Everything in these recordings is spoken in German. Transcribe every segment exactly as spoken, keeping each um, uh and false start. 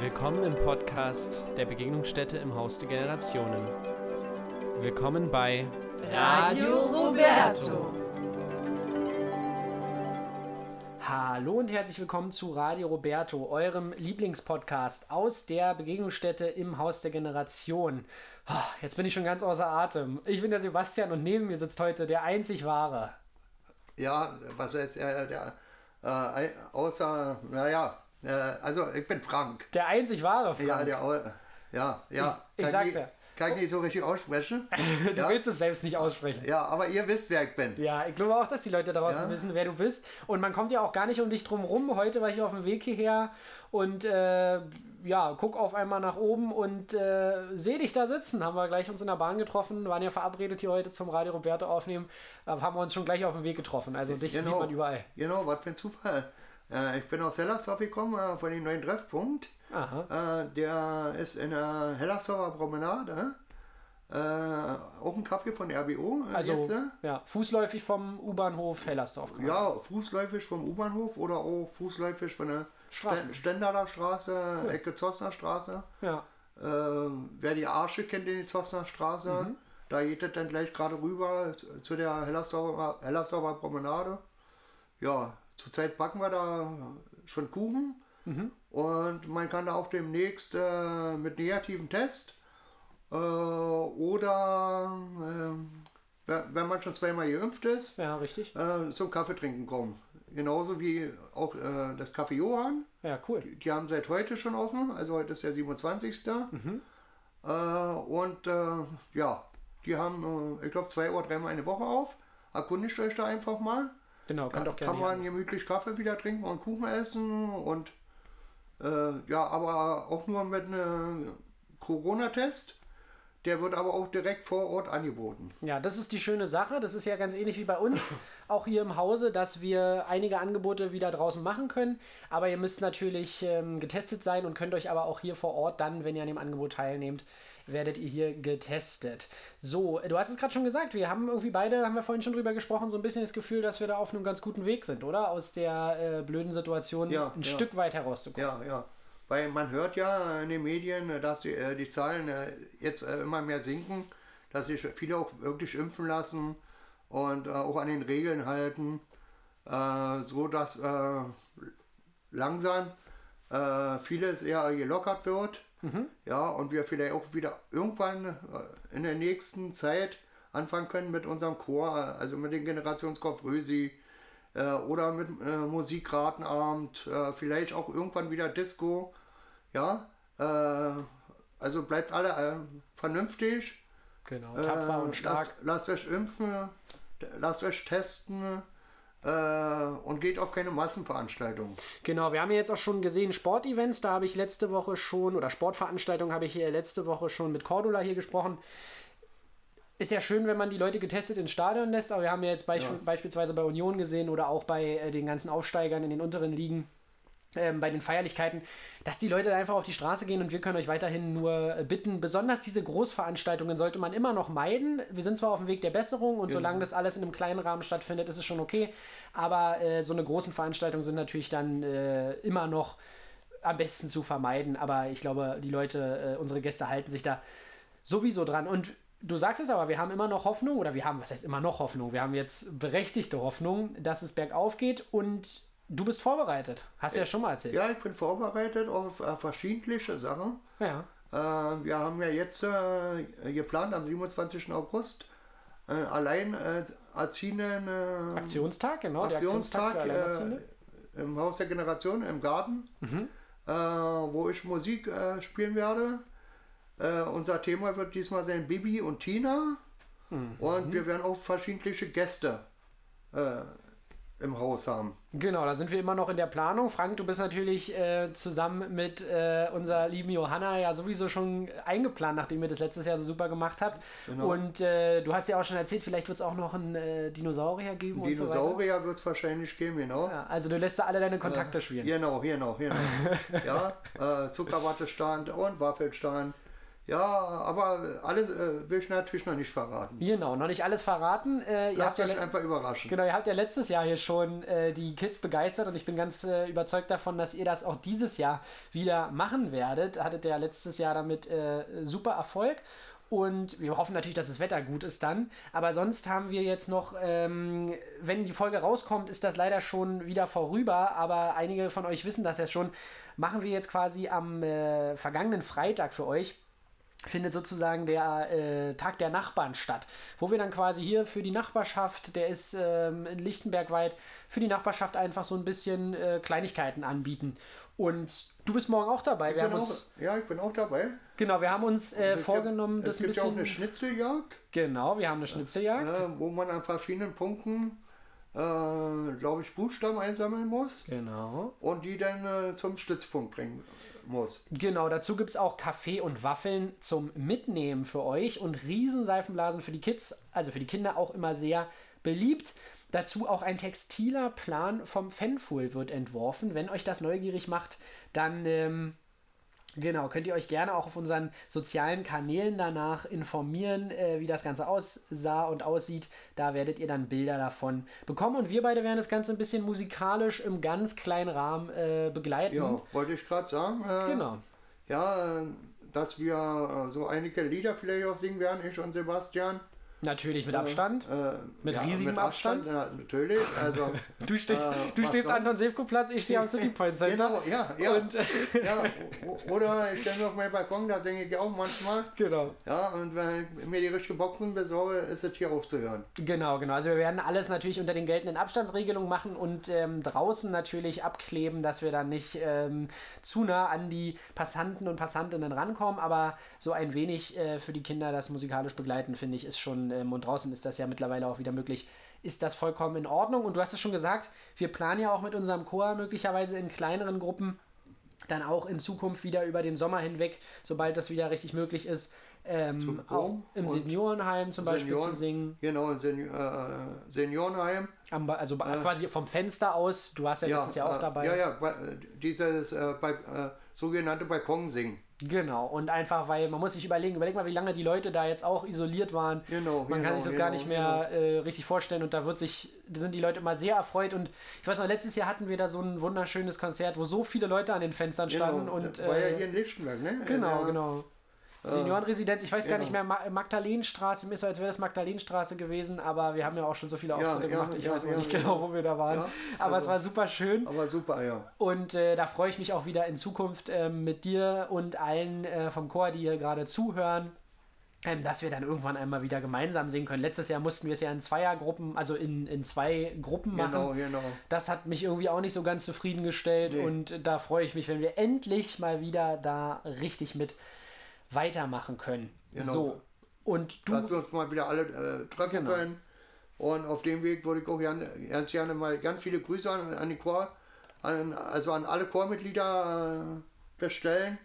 Willkommen im Podcast der Begegnungsstätte im Haus der Generationen. Willkommen bei Radio Roberto. Hallo und herzlich willkommen zu Radio Roberto, eurem Lieblingspodcast aus der Begegnungsstätte im Haus der Generationen. Jetzt bin ich schon ganz außer Atem. Ich bin der Sebastian und neben mir sitzt heute der einzig Wahre. Ja, was heißt er? Der, äh, außer, naja, äh, also ich bin Frank. Der einzig Wahre Frank. Ja, der, ja, ja. Ich, ich sag's ja. Kann ich nicht so richtig aussprechen. du ja. willst es selbst nicht aussprechen. Ja, aber ihr wisst, wer ich bin. Ja, ich glaube auch, dass die Leute draußen ja. wissen, wer du bist. Und man kommt ja auch gar nicht um dich drum rum. Heute war ich auf dem Weg hierher und äh, ja, guck auf einmal nach oben und äh, sehe dich da sitzen. Haben wir gleich uns in der Bahn getroffen, waren ja verabredet hier heute zum Radio Roberto aufnehmen. Aber haben wir uns schon gleich auf dem Weg getroffen. Also dich genau, sieht man überall. Genau, was für ein Zufall. Äh, ich bin aus Hellersdorf gekommen, äh, von dem neuen Treffpunkt. Aha. Äh, der ist in der Hellersdorfer Promenade, äh, auch ein Café von R B O. Äh, also jetzt, äh. ja, fußläufig vom U-Bahnhof Hellersdorf. Ja, fußläufig vom U-Bahnhof oder auch fußläufig von der St- Stendaler Straße, cool. Ecke Zossner Straße. Ja. Äh, wer die Arsche kennt, die Zossner Straße, mhm. da geht es dann gleich gerade rüber zu der Hellersdorfer, Hellersdorfer Promenade. Ja, zurzeit backen wir da schon Kuchen. Mhm. Und man kann da auch demnächst äh, mit negativen Test äh, oder äh, wenn man schon zweimal geimpft ist, ja, richtig. Äh, zum Kaffee trinken kommen. Genauso wie auch äh, das Café Johann. Ja, cool. Die, die haben seit heute schon offen, also heute ist der siebenundzwanzigste Mhm. Äh, und äh, ja, die haben, äh, ich glaube, zwei oder dreimal eine Woche auf. Erkundigt euch da einfach mal. Genau, kann, kann doch gerne. Kann man gemütlich Kaffee wieder trinken und Kuchen essen und Äh, ja, aber auch nur mit einem Corona-Test. Der wird aber auch direkt vor Ort angeboten. Ja, das ist die schöne Sache. Das ist ja ganz ähnlich wie bei uns, auch hier im Hause, dass wir einige Angebote wieder draußen machen können. Aber ihr müsst natürlich ähm, getestet sein und könnt euch aber auch hier vor Ort dann, wenn ihr an dem Angebot teilnehmt, werdet ihr hier getestet. So, du hast es gerade schon gesagt, wir haben irgendwie beide, haben wir vorhin schon drüber gesprochen, so ein bisschen das Gefühl, dass wir da auf einem ganz guten Weg sind, oder? Aus der äh, blöden Situation ja, ein ja. Stück weit herauszukommen. Ja, ja. Weil man hört ja in den Medien, dass die, äh, die Zahlen äh, jetzt äh, immer mehr sinken, dass sich viele auch wirklich impfen lassen und äh, auch an den Regeln halten, äh, so dass äh, langsam äh, vieles eher gelockert wird. Mhm. Ja, und wir vielleicht auch wieder irgendwann in der nächsten Zeit anfangen können mit unserem Chor, also mit dem Generationschor Rösi, oder mit äh, Musikratenabend, äh, vielleicht auch irgendwann wieder Disco. Ja, äh, also bleibt alle äh, vernünftig. Genau, tapfer äh, und stark. Lasst, lasst euch impfen, lasst euch testen. Und geht auf keine Massenveranstaltungen. Genau, wir haben ja jetzt auch schon gesehen, Sportevents, da habe ich letzte Woche schon, oder Sportveranstaltungen habe ich hier letzte Woche schon mit Cordula hier gesprochen. Ist ja schön, wenn man die Leute getestet ins Stadion lässt, aber wir haben ja jetzt beisch- ja. beispielsweise bei Union gesehen oder auch bei äh, den ganzen Aufsteigern in den unteren Ligen, ähm, bei den Feierlichkeiten, dass die Leute einfach auf die Straße gehen und wir können euch weiterhin nur bitten, besonders diese Großveranstaltungen sollte man immer noch meiden. Wir sind zwar auf dem Weg der Besserung und ja. solange das alles in einem kleinen Rahmen stattfindet, ist es schon okay, aber äh, so eine großen Veranstaltung sind natürlich dann äh, immer noch am besten zu vermeiden, aber ich glaube, die Leute, äh, unsere Gäste halten sich da sowieso dran und du sagst es aber, wir haben immer noch Hoffnung, oder wir haben, was heißt immer noch Hoffnung? Wir haben jetzt berechtigte Hoffnung, dass es bergauf geht und du bist vorbereitet. Hast du ja schon mal erzählt. Ja, ich bin vorbereitet auf äh, verschiedene Sachen. Ja. Äh, wir haben ja jetzt äh, geplant, am siebenundzwanzigsten August äh, Alleinerziehenden... Äh, Aktionstag, genau. Aktionstag, der Aktionstag für Alleinerziehende. Äh, im Haus der Generationen, im Garten, mhm. äh, wo ich Musik äh, spielen werde. Uh, unser Thema wird diesmal sein Bibi und Tina mhm. und wir werden auch verschiedene Gäste äh, im Haus haben. Genau, da sind wir immer noch in der Planung. Frank, du bist natürlich äh, zusammen mit äh, unserer lieben Johanna ja sowieso schon eingeplant, nachdem ihr das letztes Jahr so super gemacht habt. Genau. Und äh, du hast ja auch schon erzählt, vielleicht wird es auch noch einen äh, Dinosaurier geben. Ein Dinosaurier so wird es wahrscheinlich geben, genau. Ja, also du lässt da alle deine Kontakte äh, spielen. Genau, genau, genau. ja, äh, Zuckerwattestand und Waffelstand. Ja, aber alles äh, will ich natürlich noch nicht verraten. Genau, noch nicht alles verraten. Äh, Lasst ihr euch ja einfach überraschen. Genau, ihr habt ja letztes Jahr hier schon äh, die Kids begeistert und ich bin ganz äh, überzeugt davon, dass ihr das auch dieses Jahr wieder machen werdet. Hattet ja letztes Jahr damit äh, super Erfolg. Und wir hoffen natürlich, dass das Wetter gut ist dann. Aber sonst haben wir jetzt noch, ähm, wenn die Folge rauskommt, ist das leider schon wieder vorüber. Aber einige von euch wissen das ja schon. Machen wir jetzt quasi am äh, vergangenen Freitag für euch, findet sozusagen der äh, Tag der Nachbarn statt, wo wir dann quasi hier für die Nachbarschaft, der ist ähm, in Lichtenberg weit, für die Nachbarschaft einfach so ein bisschen äh, Kleinigkeiten anbieten. Und du bist morgen auch dabei. Wir haben auch, uns, ja, ich bin auch dabei. Genau, wir haben uns äh, es vorgenommen, gibt, das ein bisschen... Es gibt ja auch eine Schnitzeljagd. Genau, wir haben eine Schnitzeljagd. Äh, wo man an verschiedenen Punkten, äh, glaube ich, Buchstaben einsammeln muss. Genau. Und die dann äh, zum Stützpunkt bringen muss. Genau, dazu gibt es auch Kaffee und Waffeln zum Mitnehmen für euch und Riesenseifenblasen für die Kids, also für die Kinder auch immer sehr beliebt. Dazu auch ein textiler Plan vom Fanfool wird entworfen. Wenn euch das neugierig macht, dann ähm, genau, könnt ihr euch gerne auch auf unseren sozialen Kanälen danach informieren, äh, wie das Ganze aussah und aussieht. Da werdet ihr dann Bilder davon bekommen. Und wir beide werden das Ganze ein bisschen musikalisch im ganz kleinen Rahmen äh, begleiten. Ja, wollte ich gerade sagen. Äh, genau. Ja, dass wir äh, so einige Lieder vielleicht auch singen werden, ich und Sebastian. Natürlich mit Abstand, äh, äh, mit ja, riesigem mit Abstand. Abstand ja, natürlich. Also, du stehst, äh, du stehst an den Sefko-Platz, ich stehe am City Point Center. Genau, ja, ja. Und ja, oder ich stelle mich auf meinen Balkon, da singe ich auch manchmal. Genau. Ja, und wenn ich mir die richtige Boxen besorge, ist es hier aufzuhören. Genau, genau. Also wir werden alles natürlich unter den geltenden Abstandsregelungen machen und ähm, draußen natürlich abkleben, dass wir dann nicht ähm, zu nah an die Passanten und Passantinnen rankommen. Aber so ein wenig äh, für die Kinder das musikalisch begleiten, finde ich, ist schon... Und draußen ist das ja mittlerweile auch wieder möglich, ist das vollkommen in Ordnung. Und du hast es schon gesagt, wir planen ja auch mit unserem Chor möglicherweise in kleineren Gruppen dann auch in Zukunft wieder über den Sommer hinweg, sobald das wieder richtig möglich ist, ähm, auch im Seniorenheim zum Senioren, Beispiel zu singen. Genau, Seni äh, Seniorenheim. Am, also äh, quasi vom Fenster aus, du warst ja, ja letztes Jahr auch dabei. Ja, ja, dieses äh, bei, äh, sogenannte Balkonsingen. Genau, und einfach, weil man muss sich überlegen, überleg mal, wie lange die Leute da jetzt auch isoliert waren. Genau, man kann genau, sich das genau, gar nicht mehr genau. äh, richtig vorstellen und da wird sich, sind die Leute immer sehr erfreut und ich weiß noch, letztes Jahr hatten wir da so ein wunderschönes Konzert, wo so viele Leute an den Fenstern standen. Genau, und das war äh, ja hier in Lichtenberg, ne? Genau, ja, genau. Seniorenresidenz, ich weiß genau. gar nicht mehr, Magdalenenstraße, mir ist so, als wäre das Magdalenenstraße gewesen, aber ich habe mir auch schon so viele Auftritte ja, ja, gemacht, ich ja, weiß ja, nicht ja, genau, wo wir da waren, ja, aber also, es war super schön. Aber super, ja. Und äh, da freue ich mich auch wieder in Zukunft äh, mit dir und allen äh, vom Chor, die hier gerade zuhören, ähm, dass wir dann irgendwann einmal wieder gemeinsam singen können. Letztes Jahr mussten wir es ja in Zweiergruppen, also in, in zwei Gruppen machen. Genau, genau. Das hat mich irgendwie auch nicht so ganz zufriedengestellt nee. und äh, da freue ich mich, wenn wir endlich mal wieder da richtig mit weitermachen können. Genau. So. Und du. Dass wir uns mal wieder alle äh, treffen genau. können. Und auf dem Weg würde ich auch ganz gerne mal ganz viele Grüße an, an die Chor, an, also an alle Chormitglieder äh, bestellen.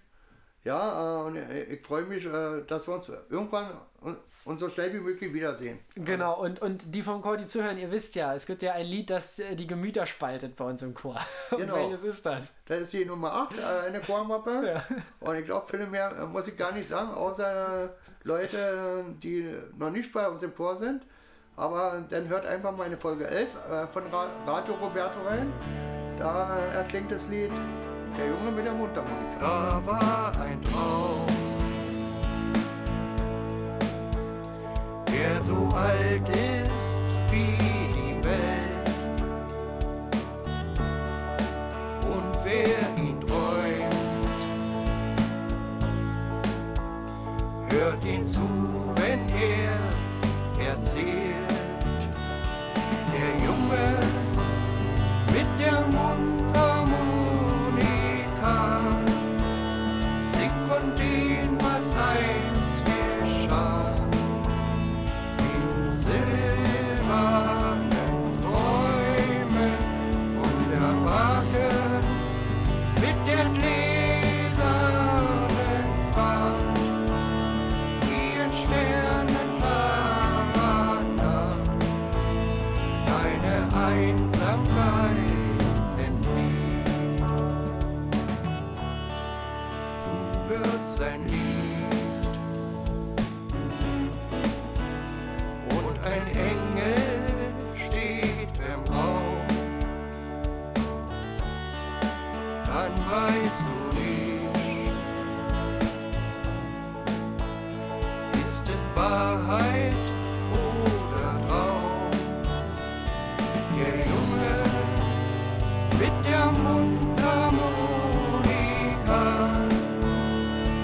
Ja, äh, und ich freue mich, äh, dass wir uns irgendwann und, und so schnell wie möglich wiedersehen. Genau, und, und die vom Chor, die zuhören, ihr wisst ja, es gibt ja ein Lied, das die Gemüter spaltet bei uns im Chor. Genau. Und welches ist das? Das ist die Nummer acht äh, in der Chormappe. Ja. Und ich glaube, viel mehr äh, muss ich gar nicht sagen, außer äh, Leute, die noch nicht bei uns im Chor sind. Aber dann hört einfach mal in Folge elf äh, von Ra- Radio Roberto rein. Da äh, erklingt das Lied. Der Junge mit der Mundharmonika. Da war ein Traum, der so alt ist wie die Welt. Und wer ihn träumt, hört ihn zu, wenn er erzählt. Der Junge mit der Mundharmonika singt von dem, was einst geschah, in silbernen Träumen von der Waage mit der gläsernen Fracht, die in sternenklarer Nacht deine Einsamkeit. Sein Lied this way? Ist es Wahrheit oder Traum? Der Junge mit der Mundharmonika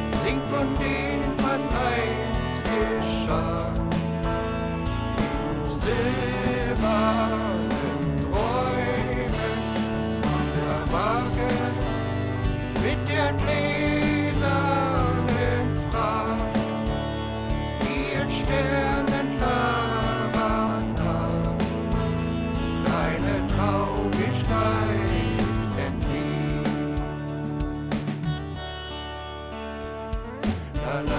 singt von dem, was einst geschah. Im silbernen Träumen von der Waage mit der gläsernen Fracht, die in sternenklarer Nacht deine Traurigkeit entflieht. La la la.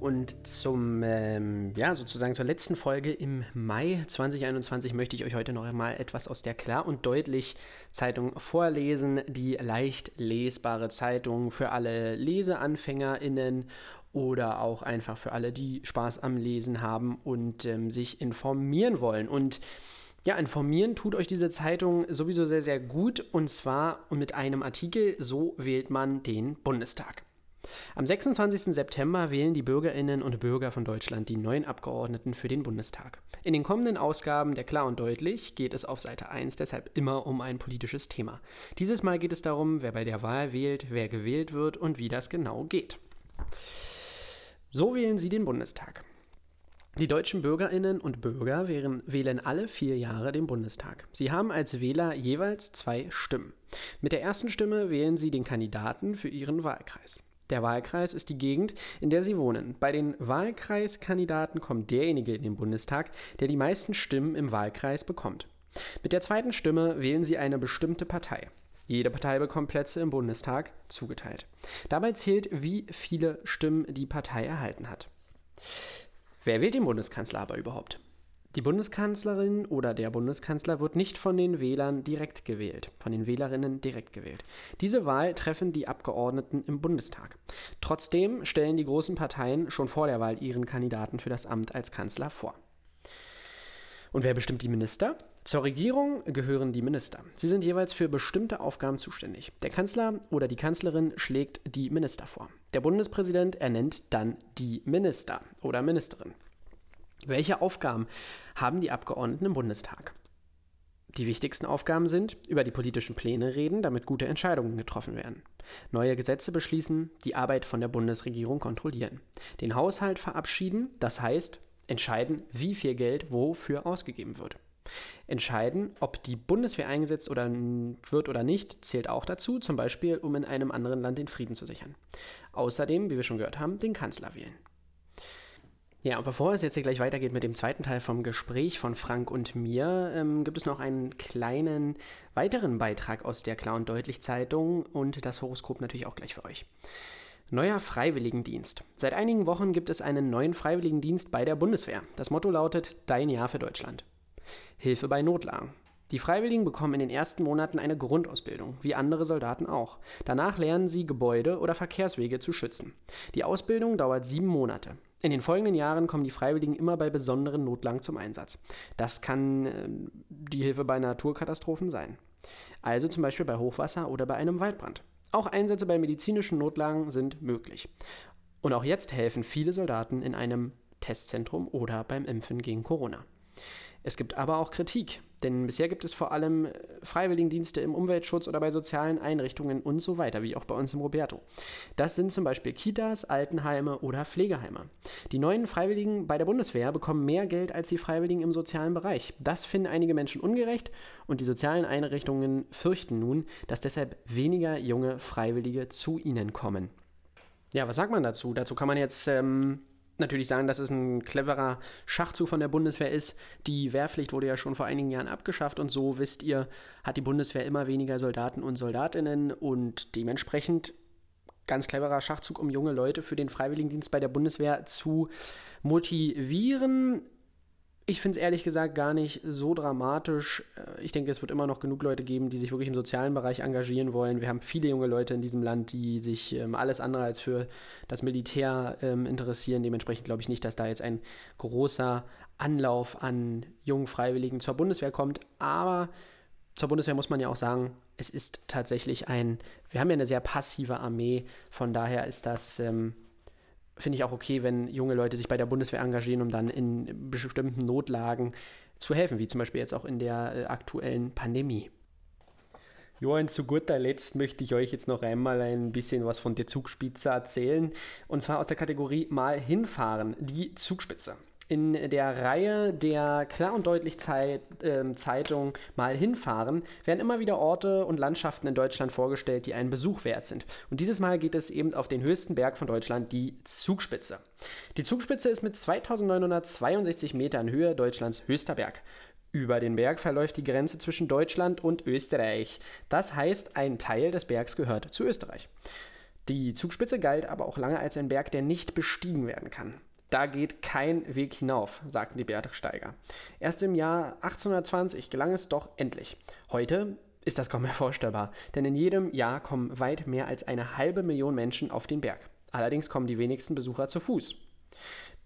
Und zum, ähm, ja, sozusagen zur letzten Folge im Mai zwanzig einundzwanzig möchte ich euch heute noch einmal etwas aus der Klar und Deutlich Zeitung vorlesen, die leicht lesbare Zeitung für alle LeseanfängerInnen oder auch einfach für alle, die Spaß am Lesen haben und ähm, sich informieren wollen. Und ja, informieren tut euch diese Zeitung sowieso sehr, sehr gut, und zwar mit einem Artikel: So wählt man den Bundestag. Am sechsundzwanzigsten September wählen die Bürgerinnen und Bürger von Deutschland die neuen Abgeordneten für den Bundestag. In den kommenden Ausgaben der Klar und Deutlich geht es auf Seite eins deshalb immer um ein politisches Thema. Dieses Mal geht es darum, wer bei der Wahl wählt, wer gewählt wird und wie das genau geht. So wählen Sie den Bundestag. Die deutschen Bürgerinnen und Bürger wählen alle vier Jahre den Bundestag. Sie haben als Wähler jeweils zwei Stimmen. Mit der ersten Stimme wählen Sie den Kandidaten für Ihren Wahlkreis. Der Wahlkreis ist die Gegend, in der Sie wohnen. Bei den Wahlkreiskandidaten kommt derjenige in den Bundestag, der die meisten Stimmen im Wahlkreis bekommt. Mit der zweiten Stimme wählen Sie eine bestimmte Partei. Jede Partei bekommt Plätze im Bundestag zugeteilt. Dabei zählt, wie viele Stimmen die Partei erhalten hat. Wer wählt den Bundeskanzler aber überhaupt? Die Bundeskanzlerin oder der Bundeskanzler wird nicht von den Wählern direkt gewählt, von den Wählerinnen direkt gewählt. Diese Wahl treffen die Abgeordneten im Bundestag. Trotzdem stellen die großen Parteien schon vor der Wahl ihren Kandidaten für das Amt als Kanzler vor. Und wer bestimmt die Minister? Zur Regierung gehören die Minister. Sie sind jeweils für bestimmte Aufgaben zuständig. Der Kanzler oder die Kanzlerin schlägt die Minister vor. Der Bundespräsident ernennt dann die Minister oder Ministerin. Welche Aufgaben haben die Abgeordneten im Bundestag? Die wichtigsten Aufgaben sind: über die politischen Pläne reden, damit gute Entscheidungen getroffen werden, neue Gesetze beschließen, die Arbeit von der Bundesregierung kontrollieren, den Haushalt verabschieden, das heißt entscheiden, wie viel Geld wofür ausgegeben wird. Entscheiden, ob die Bundeswehr eingesetzt oder wird oder nicht, zählt auch dazu, zum Beispiel um in einem anderen Land den Frieden zu sichern. Außerdem, wie wir schon gehört haben, den Kanzler wählen. Ja, und bevor es jetzt hier gleich weitergeht mit dem zweiten Teil vom Gespräch von Frank und mir, ähm, gibt es noch einen kleinen weiteren Beitrag aus der Klar und Deutlich Zeitung und das Horoskop natürlich auch gleich für euch. Neuer Freiwilligendienst. Seit einigen Wochen gibt es einen neuen Freiwilligendienst bei der Bundeswehr. Das Motto lautet: Dein Jahr für Deutschland. Hilfe bei Notlagen. Die Freiwilligen bekommen in den ersten Monaten eine Grundausbildung, wie andere Soldaten auch. Danach lernen sie, Gebäude oder Verkehrswege zu schützen. Die Ausbildung dauert sieben Monate. In den folgenden Jahren kommen die Freiwilligen immer bei besonderen Notlagen zum Einsatz. Das kann äh, die Hilfe bei Naturkatastrophen sein. Also zum Beispiel bei Hochwasser oder bei einem Waldbrand. Auch Einsätze bei medizinischen Notlagen sind möglich. Und auch jetzt helfen viele Soldaten in einem Testzentrum oder beim Impfen gegen Corona. Es gibt aber auch Kritik. Denn bisher gibt es vor allem Freiwilligendienste im Umweltschutz oder bei sozialen Einrichtungen und so weiter, wie auch bei uns im Roberto. Das sind zum Beispiel Kitas, Altenheime oder Pflegeheime. Die neuen Freiwilligen bei der Bundeswehr bekommen mehr Geld als die Freiwilligen im sozialen Bereich. Das finden einige Menschen ungerecht und die sozialen Einrichtungen fürchten nun, dass deshalb weniger junge Freiwillige zu ihnen kommen. Ja, was sagt man dazu? Dazu kann man jetzt ähm, natürlich sagen, dass es ein cleverer Schachzug von der Bundeswehr ist. Die Wehrpflicht wurde ja schon vor einigen Jahren abgeschafft und so, wisst ihr, hat die Bundeswehr immer weniger Soldaten und Soldatinnen und dementsprechend ganz cleverer Schachzug, um junge Leute für den Freiwilligendienst bei der Bundeswehr zu motivieren. Ich finde es ehrlich gesagt gar nicht so dramatisch. Ich denke, es wird immer noch genug Leute geben, die sich wirklich im sozialen Bereich engagieren wollen. Wir haben viele junge Leute in diesem Land, die sich ähm, alles andere als für das Militär ähm, interessieren. Dementsprechend glaube ich nicht, dass da jetzt ein großer Anlauf an jungen Freiwilligen zur Bundeswehr kommt. Aber zur Bundeswehr muss man ja auch sagen, es ist tatsächlich ein, wir haben ja eine sehr passive Armee. Von daher ist das... Ähm, finde ich auch okay, wenn junge Leute sich bei der Bundeswehr engagieren, um dann in bestimmten Notlagen zu helfen, wie zum Beispiel jetzt auch in der aktuellen Pandemie. Ja, und zu guter Letzt möchte ich euch jetzt noch einmal ein bisschen was von der Zugspitze erzählen, und zwar aus der Kategorie Mal hinfahren, die Zugspitze. In der Reihe der Klar und Deutlich Zeit, äh, Zeitung Mal hinfahren werden immer wieder Orte und Landschaften in Deutschland vorgestellt, die einen Besuch wert sind. Und dieses Mal geht es eben auf den höchsten Berg von Deutschland, die Zugspitze. Die Zugspitze ist mit zweitausendneunhundertzweiundsechzig Metern Höhe Deutschlands höchster Berg. Über den Berg verläuft die Grenze zwischen Deutschland und Österreich. Das heißt, ein Teil des Bergs gehört zu Österreich. Die Zugspitze galt aber auch lange als ein Berg, der nicht bestiegen werden kann. Da geht kein Weg hinauf, sagten die Bergsteiger. Erst im Jahr achtzehnhundertzwanzig gelang es doch endlich. Heute ist das kaum mehr vorstellbar, denn in jedem Jahr kommen weit mehr als eine halbe Million Menschen auf den Berg. Allerdings kommen die wenigsten Besucher zu Fuß.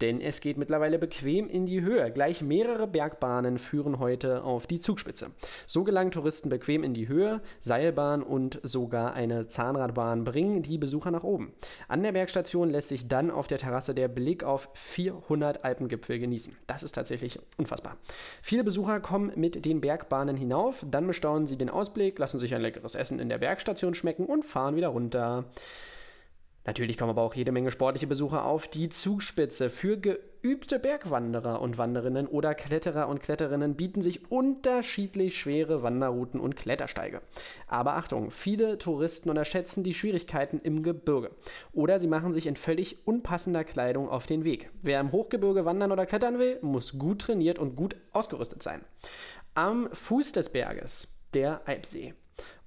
Denn es geht mittlerweile bequem in die Höhe. Gleich mehrere Bergbahnen führen heute auf die Zugspitze. So gelangen Touristen bequem in die Höhe. Seilbahn und sogar eine Zahnradbahn bringen die Besucher nach oben. An der Bergstation lässt sich dann auf der Terrasse der Blick auf vierhundert Alpengipfel genießen. Das ist tatsächlich unfassbar. Viele Besucher kommen mit den Bergbahnen hinauf, dann bestaunen sie den Ausblick, lassen sich ein leckeres Essen in der Bergstation schmecken und fahren wieder runter. Natürlich kommen aber auch jede Menge sportliche Besucher auf die Zugspitze. Für geübte Bergwanderer und Wanderinnen oder Kletterer und Kletterinnen bieten sich unterschiedlich schwere Wanderrouten und Klettersteige. Aber Achtung, viele Touristen unterschätzen die Schwierigkeiten im Gebirge. Oder sie machen sich in völlig unpassender Kleidung auf den Weg. Wer im Hochgebirge wandern oder klettern will, muss gut trainiert und gut ausgerüstet sein. Am Fuß des Berges, der Alpsee.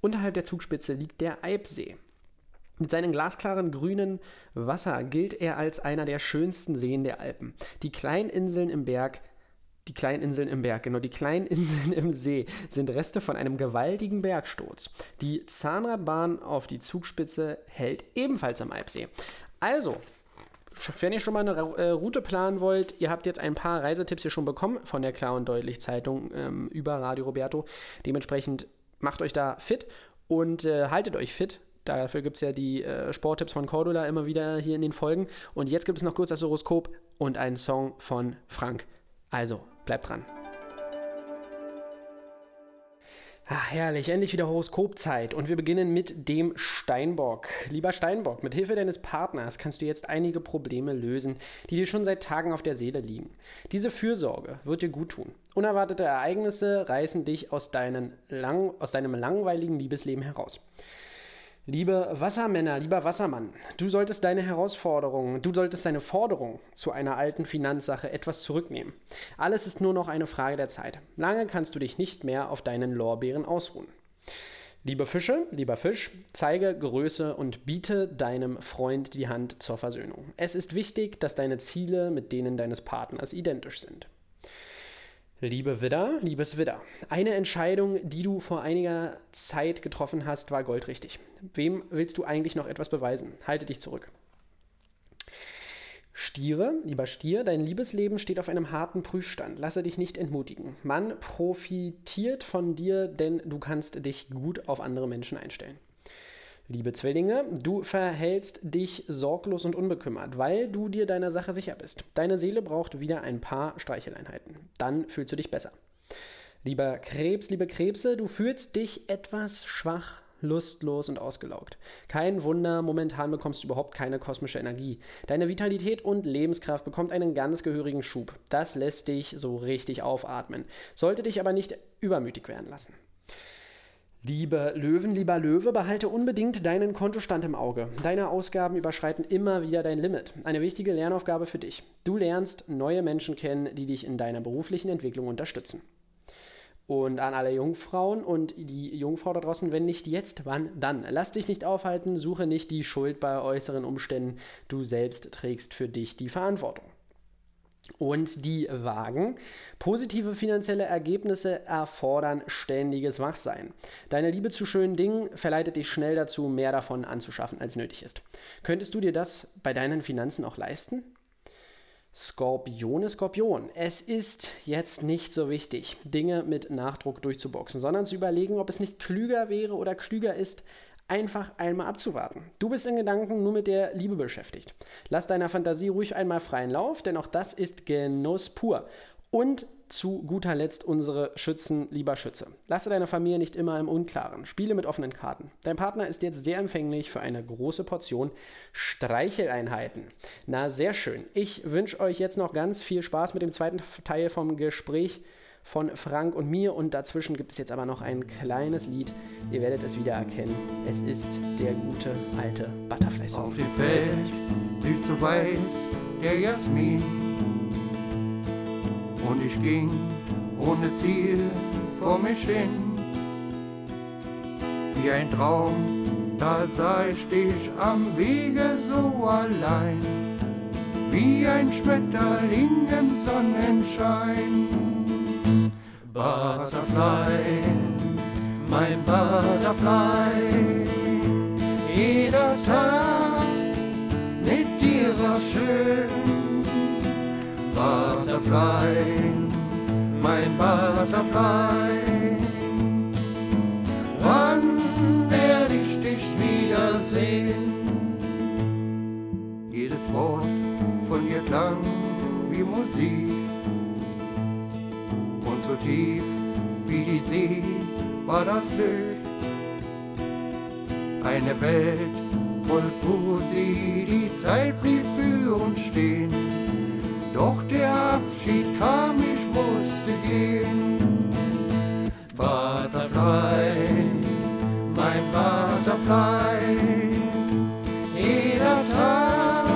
Unterhalb der Zugspitze liegt der Alpsee. Mit seinem glasklaren grünen Wasser gilt er als einer der schönsten Seen der Alpen. Die kleinen Inseln im Berg, die kleinen Inseln im Berg, genau, die kleinen Inseln im See sind Reste von einem gewaltigen Bergsturz. Die Zahnradbahn auf die Zugspitze hält ebenfalls am Alpsee. Also, wenn ihr schon mal eine Route planen wollt, ihr habt jetzt ein paar Reisetipps hier schon bekommen von der Klar und Deutlich Zeitung ähm, über Radio Roberto. Dementsprechend macht euch da fit und äh, haltet euch fit. Dafür gibt es ja die äh, Sporttipps von Cordula immer wieder hier in den Folgen. Und jetzt gibt es noch kurz das Horoskop und einen Song von Frank. Also, bleibt dran. Ach, herrlich, endlich wieder Horoskopzeit. Und wir beginnen mit dem Steinbock. Lieber Steinbock, mit Hilfe deines Partners kannst du jetzt einige Probleme lösen, die dir schon seit Tagen auf der Seele liegen. Diese Fürsorge wird dir guttun. Unerwartete Ereignisse reißen dich aus, deinen lang- aus deinem langweiligen Liebesleben heraus. Liebe Wassermänner, lieber Wassermann, du solltest deine Herausforderungen, du solltest deine Forderung zu einer alten Finanzsache etwas zurücknehmen. Alles ist nur noch eine Frage der Zeit. Lange kannst du dich nicht mehr auf deinen Lorbeeren ausruhen. Liebe Fische, lieber Fisch, zeige Größe und biete deinem Freund die Hand zur Versöhnung. Es ist wichtig, dass deine Ziele mit denen deines Partners identisch sind. Liebe Widder, liebes Widder, eine Entscheidung, die du vor einiger Zeit getroffen hast, war goldrichtig. Wem willst du eigentlich noch etwas beweisen? Halte dich zurück. Stiere, lieber Stier, dein Liebesleben steht auf einem harten Prüfstand. Lasse dich nicht entmutigen. Man profitiert von dir, denn du kannst dich gut auf andere Menschen einstellen. Liebe Zwillinge, du verhältst dich sorglos und unbekümmert, weil du dir deiner Sache sicher bist. Deine Seele braucht wieder ein paar Streicheleinheiten. Dann fühlst du dich besser. Lieber Krebs, liebe Krebse, du fühlst dich etwas schwach, lustlos und ausgelaugt. Kein Wunder, momentan bekommst du überhaupt keine kosmische Energie. Deine Vitalität und Lebenskraft bekommt einen ganz gehörigen Schub. Das lässt dich so richtig aufatmen. Sollte dich aber nicht übermütig werden lassen. Lieber Löwen, lieber Löwe, behalte unbedingt deinen Kontostand im Auge. Deine Ausgaben überschreiten immer wieder dein Limit. Eine wichtige Lernaufgabe für dich. Du lernst neue Menschen kennen, die dich in deiner beruflichen Entwicklung unterstützen. Und an alle Jungfrauen und die Jungfrau da draußen, wenn nicht jetzt, wann dann? Lass dich nicht aufhalten, suche nicht die Schuld bei äußeren Umständen. Du selbst trägst für dich die Verantwortung. Und die Wagen. Positive finanzielle Ergebnisse erfordern ständiges Wachsein. Deine Liebe zu schönen Dingen verleitet dich schnell dazu, mehr davon anzuschaffen, als nötig ist. Könntest du dir das bei deinen Finanzen auch leisten? Skorpione, Skorpion. Es ist jetzt nicht so wichtig, Dinge mit Nachdruck durchzuboxen, sondern zu überlegen, ob es nicht klüger wäre oder klüger ist, einfach einmal abzuwarten. Du bist in Gedanken nur mit der Liebe beschäftigt. Lass deiner Fantasie ruhig einmal freien Lauf, denn auch das ist Genuss pur. Und zu guter Letzt unsere Schützen, lieber Schütze. Lasse deine Familie nicht immer im Unklaren. Spiele mit offenen Karten. Dein Partner ist jetzt sehr empfänglich für eine große Portion Streicheleinheiten. Na, sehr schön. Ich wünsche euch jetzt noch ganz viel Spaß mit dem zweiten Teil vom Gespräch von Frank und mir. Und dazwischen gibt es jetzt aber noch ein kleines Lied. Ihr werdet es wieder erkennen. Es ist der gute alte Butterfly-Song. Auf die Welt, nicht so weiß, der Jasmin. Und ich ging ohne Ziel vor mich hin, wie ein Traum, da sah ich dich am Wege so allein, wie ein Schmetterling im Sonnenschein. Butterfly, mein Butterfly, jeder Tag mit dir war schön. Butterfly, mein Butterfly, wann werde ich dich wiedersehen? Jedes Wort von dir klang wie Musik und so tief wie die See war das Glück. Eine Welt voll Poesie, die Zeit blieb für uns stehen. Doch der Abschied kam, ich musste gehen. Butterfly, mein Butterfly, jeder Tag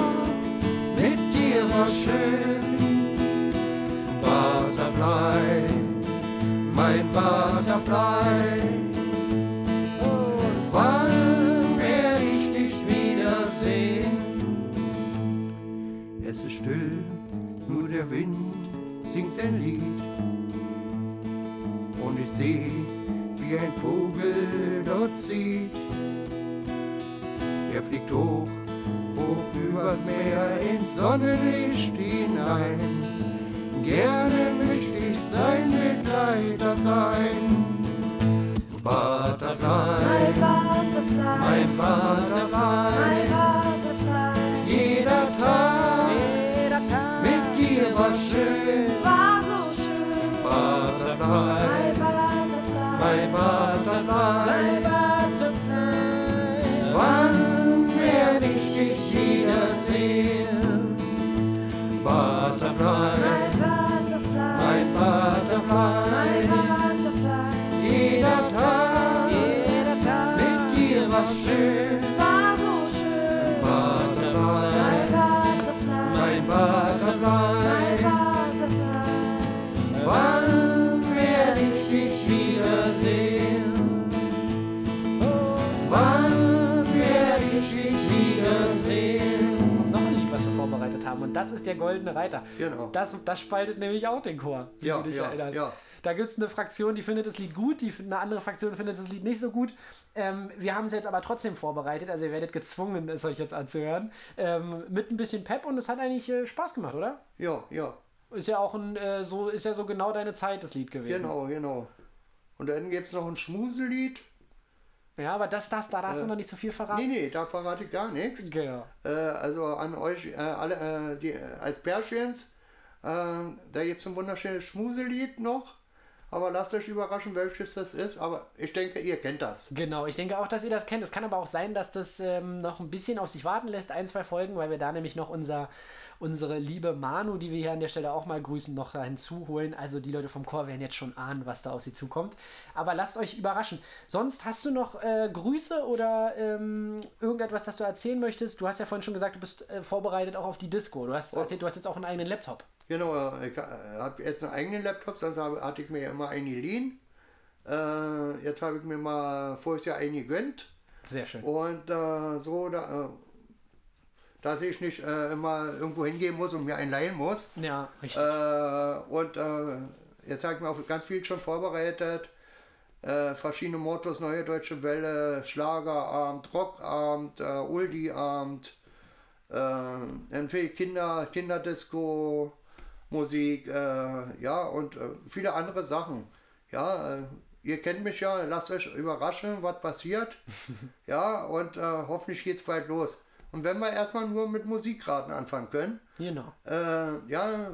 mit dir war schön. Butterfly, mein Butterfly, und wann werde ich dich wiedersehen? Es ist still. Nur der Wind singt sein Lied und ich seh, wie ein Vogel dort zieht. Er fliegt hoch, hoch übers Meer ins Sonnenlicht hinein. Gerne möchte ich sein Begleiter sein. Butterfly, mein Butterfly, jeder Tag war schön, war so schön. Butterfly, mein Butterfly, Butterfly, wann werde ich dich wiedersehen? Butterfly, mein Butterfly, jeder Tag, jeder Tag mit dir war schön, war so schön. Butterfly, mein Butterfly. Haben. Und das ist der goldene Reiter. Genau. Das, das spaltet nämlich auch den Chor, wie ja, du dich ja, erinnerst. Ja. Da gibt es eine Fraktion, die findet das Lied gut, die, eine andere Fraktion findet das Lied nicht so gut. Ähm, wir haben es jetzt aber trotzdem vorbereitet, also ihr werdet gezwungen, es euch jetzt anzuhören. Ähm, mit ein bisschen Pep und es hat eigentlich äh, Spaß gemacht, oder? Ja, ja. Ist ja auch ein, äh, so, ist ja so genau deine Zeit, das Lied gewesen. Genau, genau. Und dann gibt es noch ein Schmuselied. Ja, aber das, das, da hast äh, du noch nicht so viel verraten. Nee, nee, da verrate ich gar nichts. Genau. Äh, also an euch, äh, alle, äh, die, als Pärchens, äh, da gibt es ein wunderschönes Schmuselied noch. aber lasst euch überraschen, welches das ist. Aber ich denke, ihr kennt das. Genau, ich denke auch, dass ihr das kennt. Es kann aber auch sein, dass das ähm, noch ein bisschen auf sich warten lässt, ein, zwei Folgen, weil wir da nämlich noch unser, unsere liebe Manu, die wir hier an der Stelle auch mal grüßen, noch da hinzuholen. Also die Leute vom Chor werden jetzt schon ahnen, was da auf sie zukommt. Aber lasst euch überraschen. Sonst hast du noch äh, Grüße oder ähm, irgendetwas, das du erzählen möchtest? Du hast ja vorhin schon gesagt, du bist äh, vorbereitet auch auf die Disco. Du hast erzählt, du hast jetzt auch einen eigenen Laptop. Genau, ich habe jetzt einen eigenen Laptop, sonst hatte ich mir ja immer einen geliehen. Äh, jetzt habe ich mir mal voriges Jahr einen gegönnt. Sehr schön. Und äh, so, da, dass ich nicht äh, immer irgendwo hingehen muss und mir einen leihen muss. Ja, richtig. Äh, und äh, jetzt habe ich mir auch ganz viel schon vorbereitet. Äh, verschiedene Mottos, Neue Deutsche Welle, Schlagerabend, Rockabend, äh, Uldiabend, äh, Kinder, Kinderdisco, Musik, äh, ja, und äh, viele andere Sachen. Ja, äh, ihr kennt mich ja, lasst euch überraschen, was passiert. Ja, und äh, hoffentlich geht's bald los. Und wenn wir erstmal nur mit Musikraten anfangen können, genau. Äh, ja,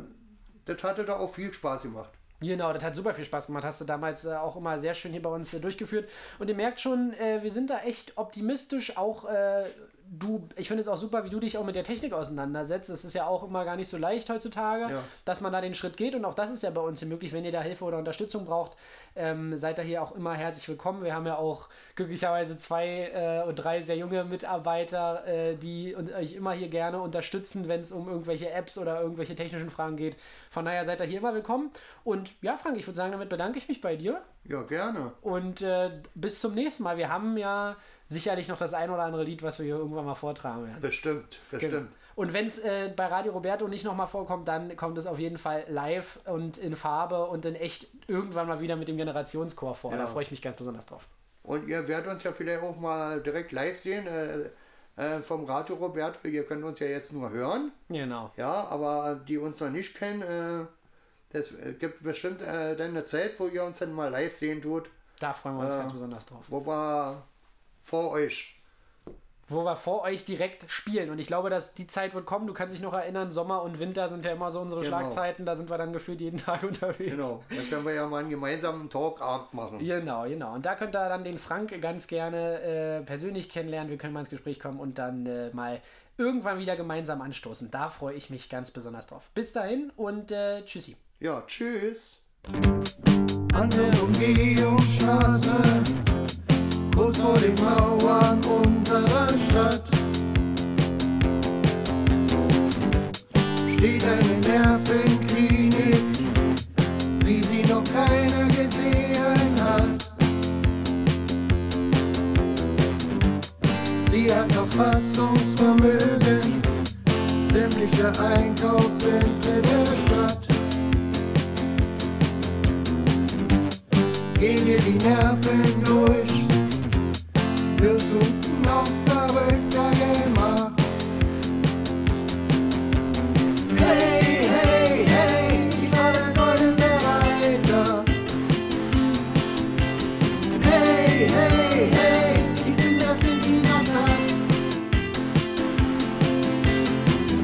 das hatte da auch viel Spaß gemacht. Genau, das hat super viel Spaß gemacht, hast du damals äh, auch immer sehr schön hier bei uns äh, durchgeführt. Und ihr merkt schon, äh, wir sind da echt optimistisch, auch äh, du, ich finde es auch super, wie du dich auch mit der Technik auseinandersetzt. Das ist ja auch immer gar nicht so leicht heutzutage, ja. Dass man da den Schritt geht, und auch das ist ja bei uns hier möglich, wenn ihr da Hilfe oder Unterstützung braucht, ähm, seid da hier auch immer herzlich willkommen. Wir haben ja auch glücklicherweise zwei äh, und drei sehr junge Mitarbeiter, äh, die und, euch immer hier gerne unterstützen, wenn es um irgendwelche Apps oder irgendwelche technischen Fragen geht. Von daher seid da hier immer willkommen. Und ja, Frank, ich würde sagen, damit bedanke ich mich bei dir. Ja, gerne. Und äh, bis zum nächsten Mal. Wir haben ja sicherlich noch das ein oder andere Lied, was wir hier irgendwann mal vortragen werden. Bestimmt, bestimmt. Genau. Und wenn es äh, bei Radio Roberto nicht nochmal vorkommt, dann kommt es auf jeden Fall live und in Farbe und in echt irgendwann mal wieder mit dem Generationschor vor. Ja. Da freue ich mich ganz besonders drauf. Und ihr werdet uns ja vielleicht auch mal direkt live sehen. Äh, Vom Radio Roberto. Ihr könnt uns ja jetzt nur hören. Genau. Ja, aber die uns noch nicht kennen, äh, es gibt bestimmt äh, dann eine Zeit, wo ihr uns dann mal live sehen tut. Da freuen wir uns äh, ganz besonders drauf. Wo wir vor euch. Wo wir vor euch direkt spielen. Und ich glaube, dass die Zeit wird kommen. Du kannst dich noch erinnern, Sommer und Winter sind ja immer so unsere genau. Schlagzeiten. Da sind wir dann gefühlt jeden Tag unterwegs. Genau. Dann können wir ja mal einen gemeinsamen Talkabend machen. Genau, genau. Und da könnt ihr dann den Frank ganz gerne äh, persönlich kennenlernen. Wir können mal ins Gespräch kommen und dann äh, mal irgendwann wieder gemeinsam anstoßen. Da freue ich mich ganz besonders drauf. Bis dahin und äh, tschüssi. Ja, tschüss. An der Umgehungsstraße, kurz vor den Mauern unserer Stadt, steht eine Nervenklinik, wie sie noch keiner gesehen hat. Sie hat das Fassungsvermögen, sämtliche Einkaufszentren der Stadt. Geh dir die Nerven durch, wirst du noch verrückter gemacht. Hey, hey, hey, ich war der goldene Reiter. Hey, hey, hey, ich bin das mit dieser Stadt.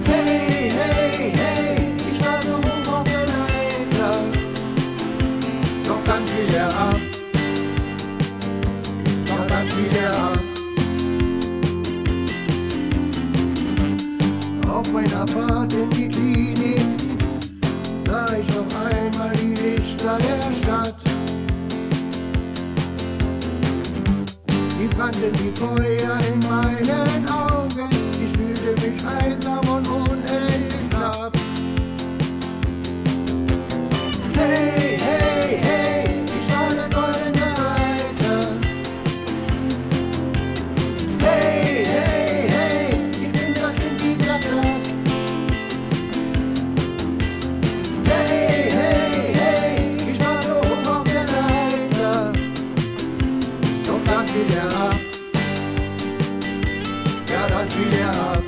Hey, hey, hey, ich war so hoch auf der Leiter. Doch dann fiel er ab. Wieder ab. Auf meiner Fahrt in die Klinik sah ich noch einmal die Lichter der Stadt. Die brannten wie Feuer in meinen Augen. Ich fühlte mich einsam und unentschlaft. Hey, hey, hey, ich war der goldene Reiter. Hey, hey, hey, ich bin das mit dieser Kraft. Hey, hey, hey, ich war so hoch auf der Leiter. Doch dann fiel er ab. Ja, dann fiel er ab.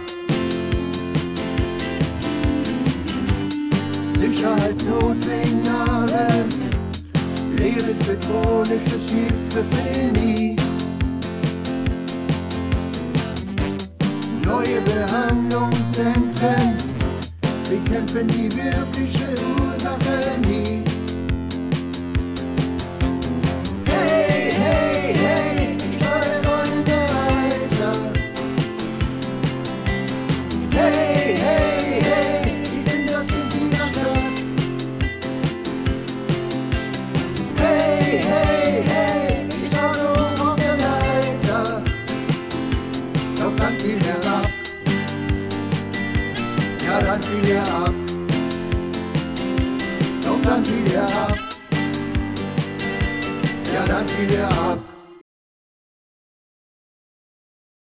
Sicherheitsnotsignale, lebensbedrohliche Schizophrenie. Neue Behandlungszentren, wir kämpfen die wirkliche Ursache nie. Ja, dann fiel er ab. Doch dann fiel er ab. Ja, dann fiel er ab.